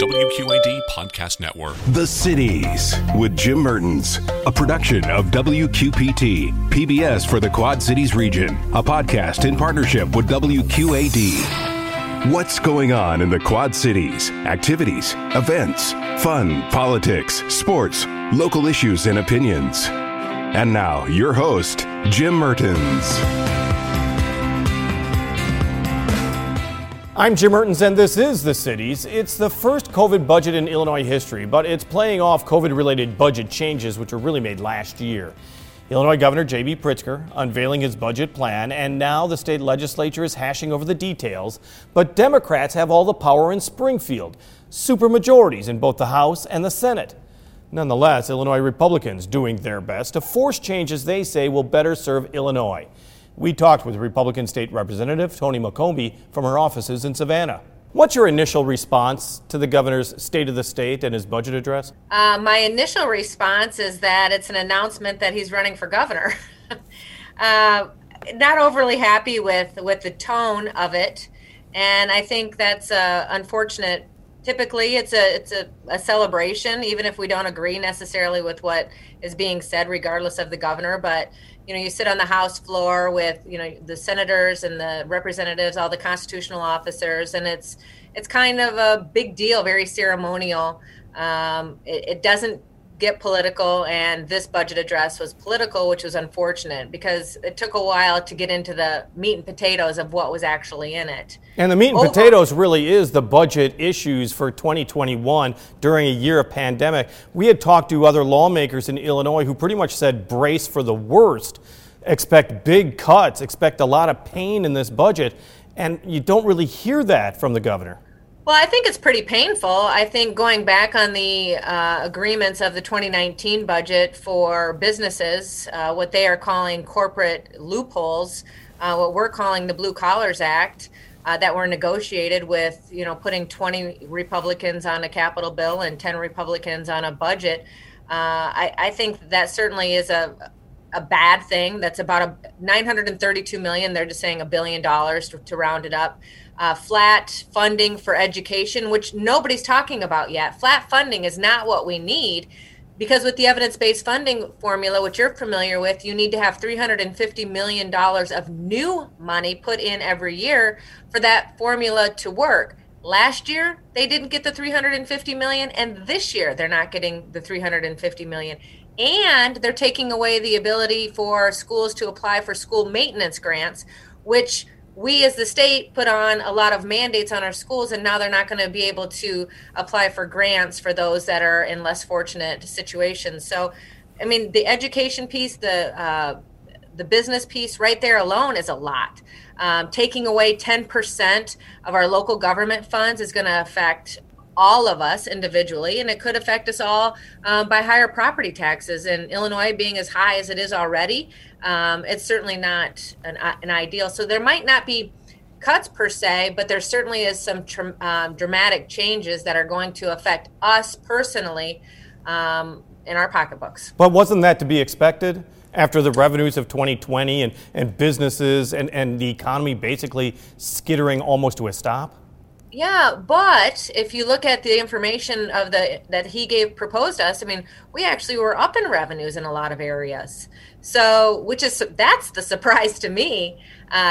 WQAD Podcast Network. The Cities with Jim Mertens, a production of WQPT, PBS for the Quad Cities region, a podcast in partnership with WQAD. What's going on in the Quad Cities? Activities, events, fun, politics, sports, local issues and opinions. And now, your host, Jim Mertens. I'm Jim Mertens, and this is The Cities. It's the first COVID budget in Illinois history, but it's playing off COVID-related budget changes, which were really made last year. Illinois Governor J.B. Pritzker unveiling his budget plan, and now the state legislature is hashing over the details. But Democrats have all the power in Springfield, supermajorities in both the House and the Senate. Nonetheless, Illinois Republicans doing their best to force changes they say will better serve Illinois. We talked with Republican State Representative Tony McCombie from her offices in Savannah. What's your initial response to the governor's State of the State and his budget address? My initial response is that it's an announcement that he's running for governor. Not overly happy with the tone of it, and I think that's unfortunate. Typically, it's a celebration, even if we don't agree necessarily with what is being said, regardless of the governor. But you know, you sit on the House floor with, you know, the senators and the representatives, all the constitutional officers, and it's kind of a big deal, very ceremonial. It doesn't get political, and this budget address was political, which was unfortunate because it took a while to get into the meat and potatoes of what was actually in it. And the meat and potatoes really is the budget issues for 2021 during a year of pandemic. We had talked to other lawmakers in Illinois who pretty much said brace for the worst, expect big cuts, expect a lot of pain in this budget, and you don't really hear that from the governor. Well, I think it's pretty painful. I think going back on the agreements of the 2019 budget for businesses, what they are calling corporate loopholes, what we're calling the Blue Collars Act, that were negotiated with, you know, putting 20 Republicans on a Capitol bill and 10 Republicans on a budget. I think that certainly is a bad thing. That's about $932 million. They're just saying $1 billion to round it up. Flat funding for education, which nobody's talking about yet. Flat funding is not what we need, because with the evidence-based funding formula, which you're familiar with, you need to have $350 million of new money put in every year for that formula to work. Last year, they didn't get the $350 million, and this year they're not getting the $350 million. And they're taking away the ability for schools to apply for school maintenance grants, which we as the state put on a lot of mandates on our schools, and now they're not going to be able to apply for grants for those that are in less fortunate situations. So, I mean, the education piece, the business piece right there alone is a lot. Taking away 10% of our local government funds is going to affect all of us individually, and it could affect us all by higher property taxes. And Illinois being as high as it is already, it's certainly not an ideal. So there might not be cuts per se, but there certainly is some dramatic changes that are going to affect us personally in our pocketbooks. But wasn't that to be expected after the revenues of 2020 and businesses and the economy basically skittering almost to a stop? Yeah, but if you look at the information of that he proposed us, I mean, we actually were up in revenues in a lot of areas. So, that's the surprise to me.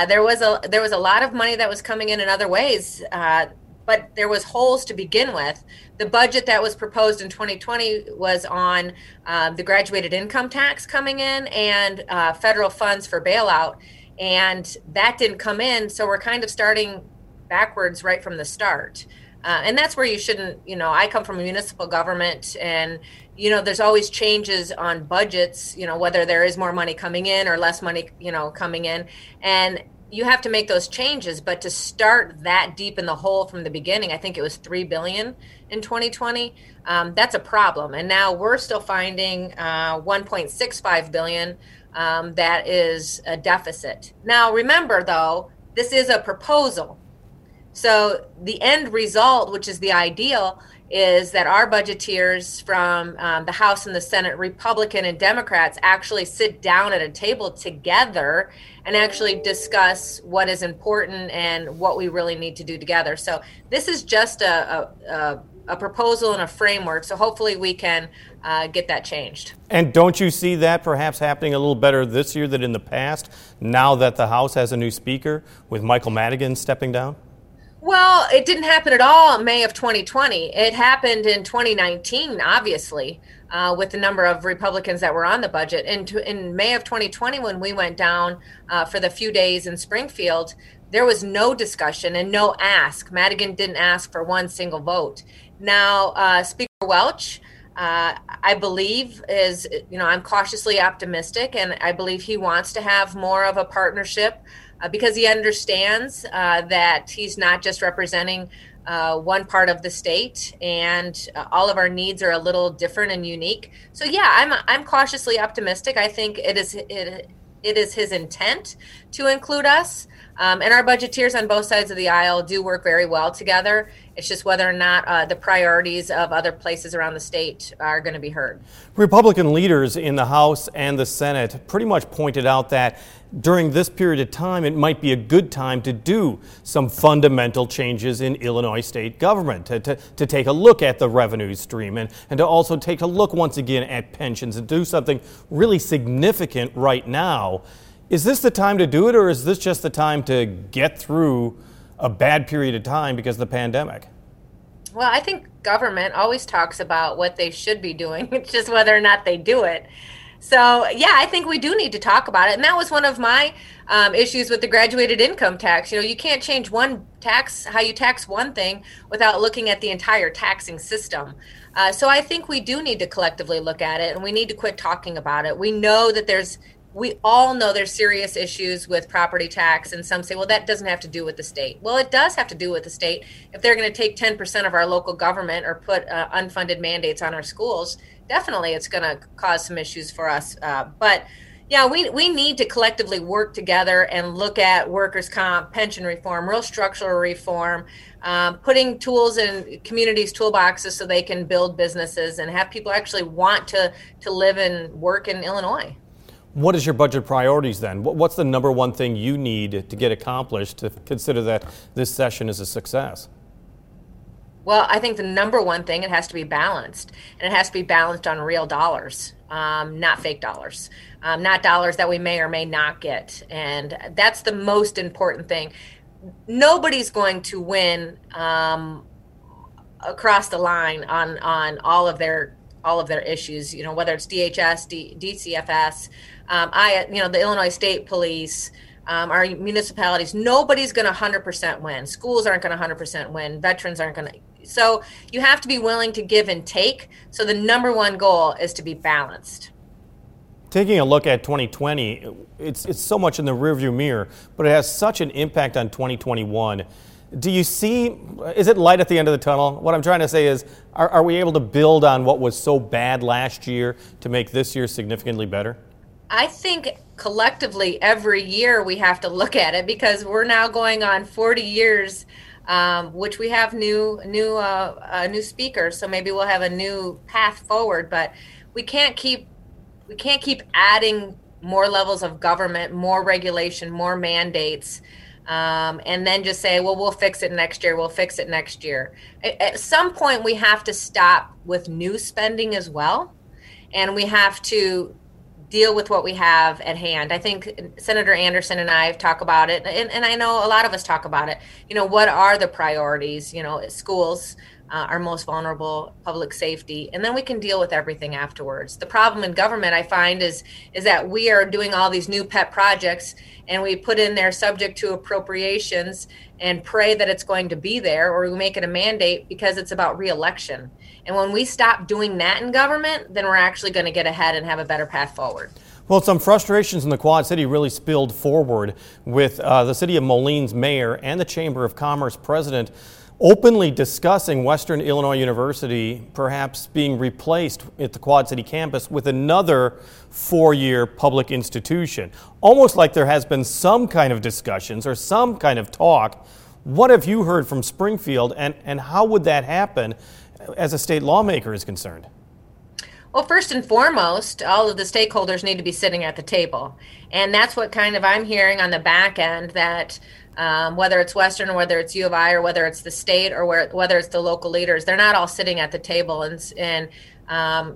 There was a lot of money that was coming in other ways, but there was holes to begin with. The budget that was proposed in 2020 was on the graduated income tax coming in and federal funds for bailout, and that didn't come in. So we're kind of starting backwards right from the start. And that's where you shouldn't, you know, I come from a municipal government, and, you know, there's always changes on budgets, you know, whether there is more money coming in or less money, you know, coming in. And you have to make those changes, but to start that deep in the hole from the beginning, I think it was $3 billion in 2020. That's a problem. And now we're still finding $1.65 billion. That is a deficit. Now, remember, though, this is a proposal. So the end result, which is the ideal, is that our budgeteers from the House and the Senate, Republican and Democrats, actually sit down at a table together and actually discuss what is important and what we really need to do together. So this is just a proposal and a framework. So hopefully we can get that changed. And don't you see that perhaps happening a little better this year than in the past, now that the House has a new speaker with Michael Madigan stepping down? Well, it didn't happen at all in May of 2020. It happened in 2019, obviously, with the number of Republicans that were on the budget. In May of 2020, when we went down for the few days in Springfield, there was no discussion and no ask. Madigan didn't ask for one single vote. Now, Speaker Welch, I believe is, I'm cautiously optimistic, and I believe he wants to have more of a partnership because he understands that he's not just representing one part of the state, and all of our needs are a little different and unique. So yeah, I'm cautiously optimistic. I think it is his intent to include us. And our budgeteers on both sides of the aisle do work very well together. It's just whether or not the priorities of other places around the state are going to be heard. Republican leaders in the House and the Senate pretty much pointed out that during this period of time, it might be a good time to do some fundamental changes in Illinois state government, to take a look at the revenue stream and to also take a look once again at pensions and do something really significant right now. Is this the time to do it, or is this just the time to get through a bad period of time because of the pandemic? Well, I think government always talks about what they should be doing. It's just whether or not they do it. So, yeah, I think we do need to talk about it. And that was one of my issues with the graduated income tax. You can't change one tax, how you tax one thing, without looking at the entire taxing system. So I think we do need to collectively look at it, and we need to quit talking about it. We all know there's serious issues with property tax, and some say, well, that doesn't have to do with the state. Well, it does have to do with the state. If they're going to take 10% of our local government or put unfunded mandates on our schools, definitely it's going to cause some issues for us. But yeah, we need to collectively work together and look at workers' comp, pension reform, real structural reform, putting tools in communities' toolboxes so they can build businesses and have people actually want to live and work in Illinois. What is your budget priorities then? What's the number one thing you need to get accomplished to consider that this session is a success? Well, I think the number one thing, it has to be balanced. And it has to be balanced on real dollars, not fake dollars, not dollars that we may or may not get. And that's the most important thing. Nobody's going to win across the line on all of their issues, whether it's DHS, DCFS, the Illinois State Police, our municipalities. Nobody's going to 100% win. Schools aren't going to 100% win. Veterans aren't going to. So you have to be willing to give and take. So the number one goal is to be balanced. Taking a look at 2020, it's so much in the rearview mirror, but it has such an impact on 2021. Do you see, is it light at the end of the tunnel? What I'm trying to say is, are we able to build on what was so bad last year to make this year significantly better? I think collectively every year we have to look at it, because we're now going on 40 years, which we have new speakers, so maybe we'll have a new path forward. But we can't keep adding more levels of government, more regulation, more mandates. And then just say, well, we'll fix it next year. We'll fix it next year. At some point, we have to stop with new spending as well. And we have to deal with what we have at hand. I think Senator Anderson and I have talked about it. And I know a lot of us talk about it. What are the priorities? Schools are most vulnerable, public safety. And then we can deal with everything afterwards. The problem in government, I find, is that we are doing all these new pet projects, and we put in there subject to appropriations and pray that it's going to be there, or we make it a mandate because it's about reelection. And when we stop doing that in government, then we're actually going to get ahead and have a better path forward. Well, some frustrations in the Quad City really spilled forward with the city of Moline's mayor and the Chamber of Commerce president openly discussing Western Illinois University perhaps being replaced at the Quad City campus with another four-year public institution. Almost like there has been some kind of discussions or some kind of talk. What have you heard from Springfield, and how would that happen as a state lawmaker is concerned? Well, first and foremost, all of the stakeholders need to be sitting at the table. And that's what kind of I'm hearing on the back end, that whether it's Western or whether it's U of I or whether it's the state or whether it's the local leaders, they're not all sitting at the table and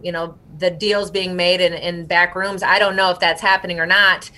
you know, the deals being made in back rooms. I don't know if that's happening or not,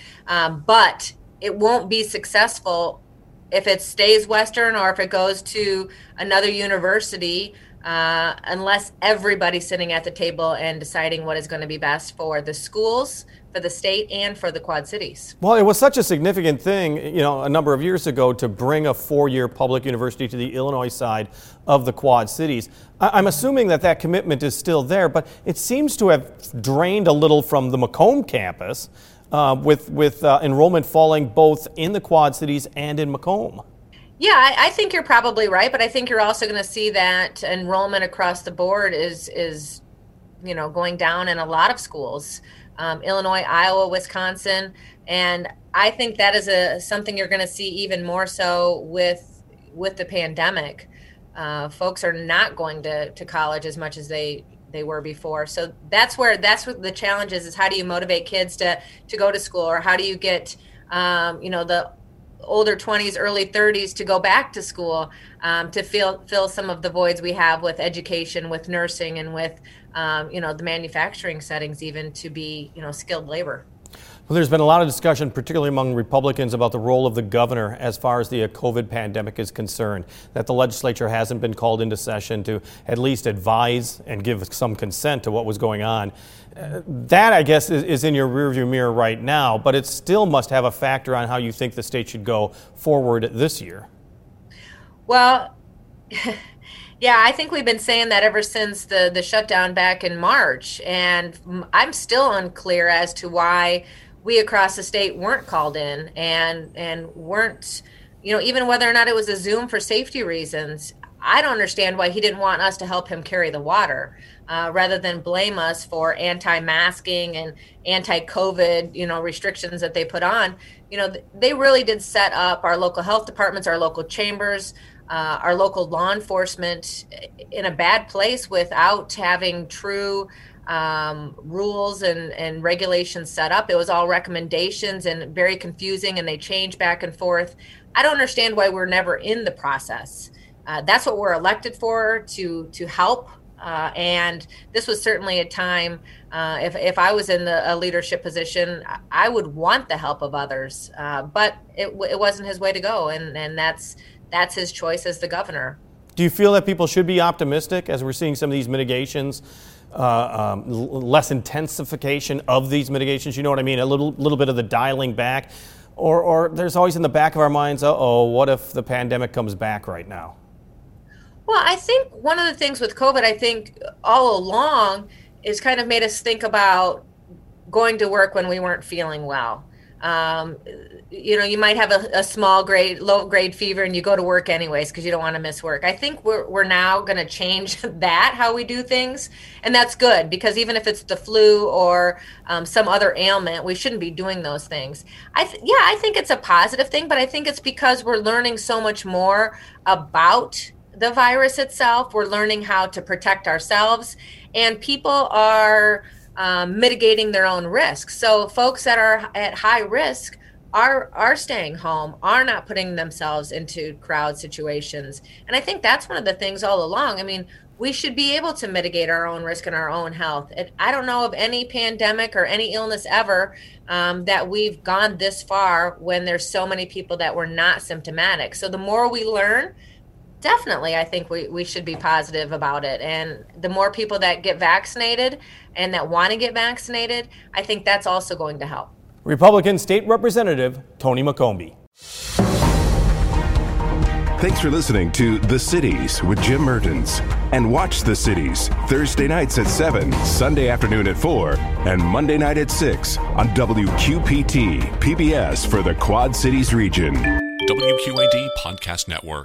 but it won't be successful if it stays Western or if it goes to another university. Unless everybody's sitting at the table and deciding what is going to be best for the schools, for the state, and for the Quad Cities. Well, it was such a significant thing, you know, a number of years ago to bring a four-year public university to the Illinois side of the Quad Cities. I'm assuming that commitment is still there, but it seems to have drained a little from the Macomb campus with enrollment falling both in the Quad Cities and in Macomb. Yeah, I think you're probably right, but I think you're also going to see that enrollment across the board is you know, going down in a lot of schools, Illinois, Iowa, Wisconsin, and I think that is something you're going to see even more so with the pandemic. Folks are not going to college as much as they were before, so that's what the challenge is how do you motivate kids to go to school, or how do you get you know, the older 20s, early 30s to go back to school, to fill some of the voids we have with education, with nursing, and with you know, the manufacturing settings, even to be, you know, skilled labor. Well, there's been a lot of discussion, particularly among Republicans, about the role of the governor as far as the COVID pandemic is concerned, that the legislature hasn't been called into session to at least advise and give some consent to what was going on. That, I guess, is in your rearview mirror right now, but it still must have a factor on how you think the state should go forward this year. Well, yeah, I think we've been saying that ever since the shutdown back in March, and I'm still unclear as to why we across the state weren't called in and weren't, you know, even whether or not it was a Zoom for safety reasons. I don't understand why he didn't want us to help him carry the water rather than blame us for anti-masking and anti-COVID, you know, restrictions that they put on. You know, they really did set up our local health departments, our local chambers, our local law enforcement in a bad place without having true rules and regulations set up. It was all recommendations and very confusing, and they change back and forth. I don't understand why we're never in the process. That's what we're elected for, to help. And this was certainly a time, if I was in a leadership position, I would want the help of others. But it wasn't his way to go, and that's his choice as the governor. Do you feel that people should be optimistic as we're seeing some of these mitigations, less intensification of these mitigations? You know what I mean? A little bit of the dialing back, or there's always in the back of our minds, what if the pandemic comes back right now? Well, I think one of the things with COVID, I think all along, is kind of made us think about going to work when we weren't feeling well. You know, you might have a low grade fever and you go to work anyways because you don't want to miss work. I think we're now going to change that, how we do things. And that's good, because even if it's the flu or some other ailment, we shouldn't be doing those things. I think it's a positive thing, but I think it's because we're learning so much more about the virus itself. We're learning how to protect ourselves, and people are mitigating their own risk. So folks that are at high risk are staying home, are not putting themselves into crowd situations. And I think that's one of the things all along. I mean, we should be able to mitigate our own risk and our own health. And I don't know of any pandemic or any illness ever that we've gone this far when there's so many people that were not symptomatic. So the more we learn, definitely, I think we should be positive about it. And the more people that get vaccinated and that want to get vaccinated, I think that's also going to help. Republican State Representative Tony McCombie. Thanks for listening to The Cities with Jim Mertens. And watch The Cities Thursday nights at 7, Sunday afternoon at 4, and Monday night at 6 on WQPT, PBS for the Quad Cities region. WQAD Podcast Network.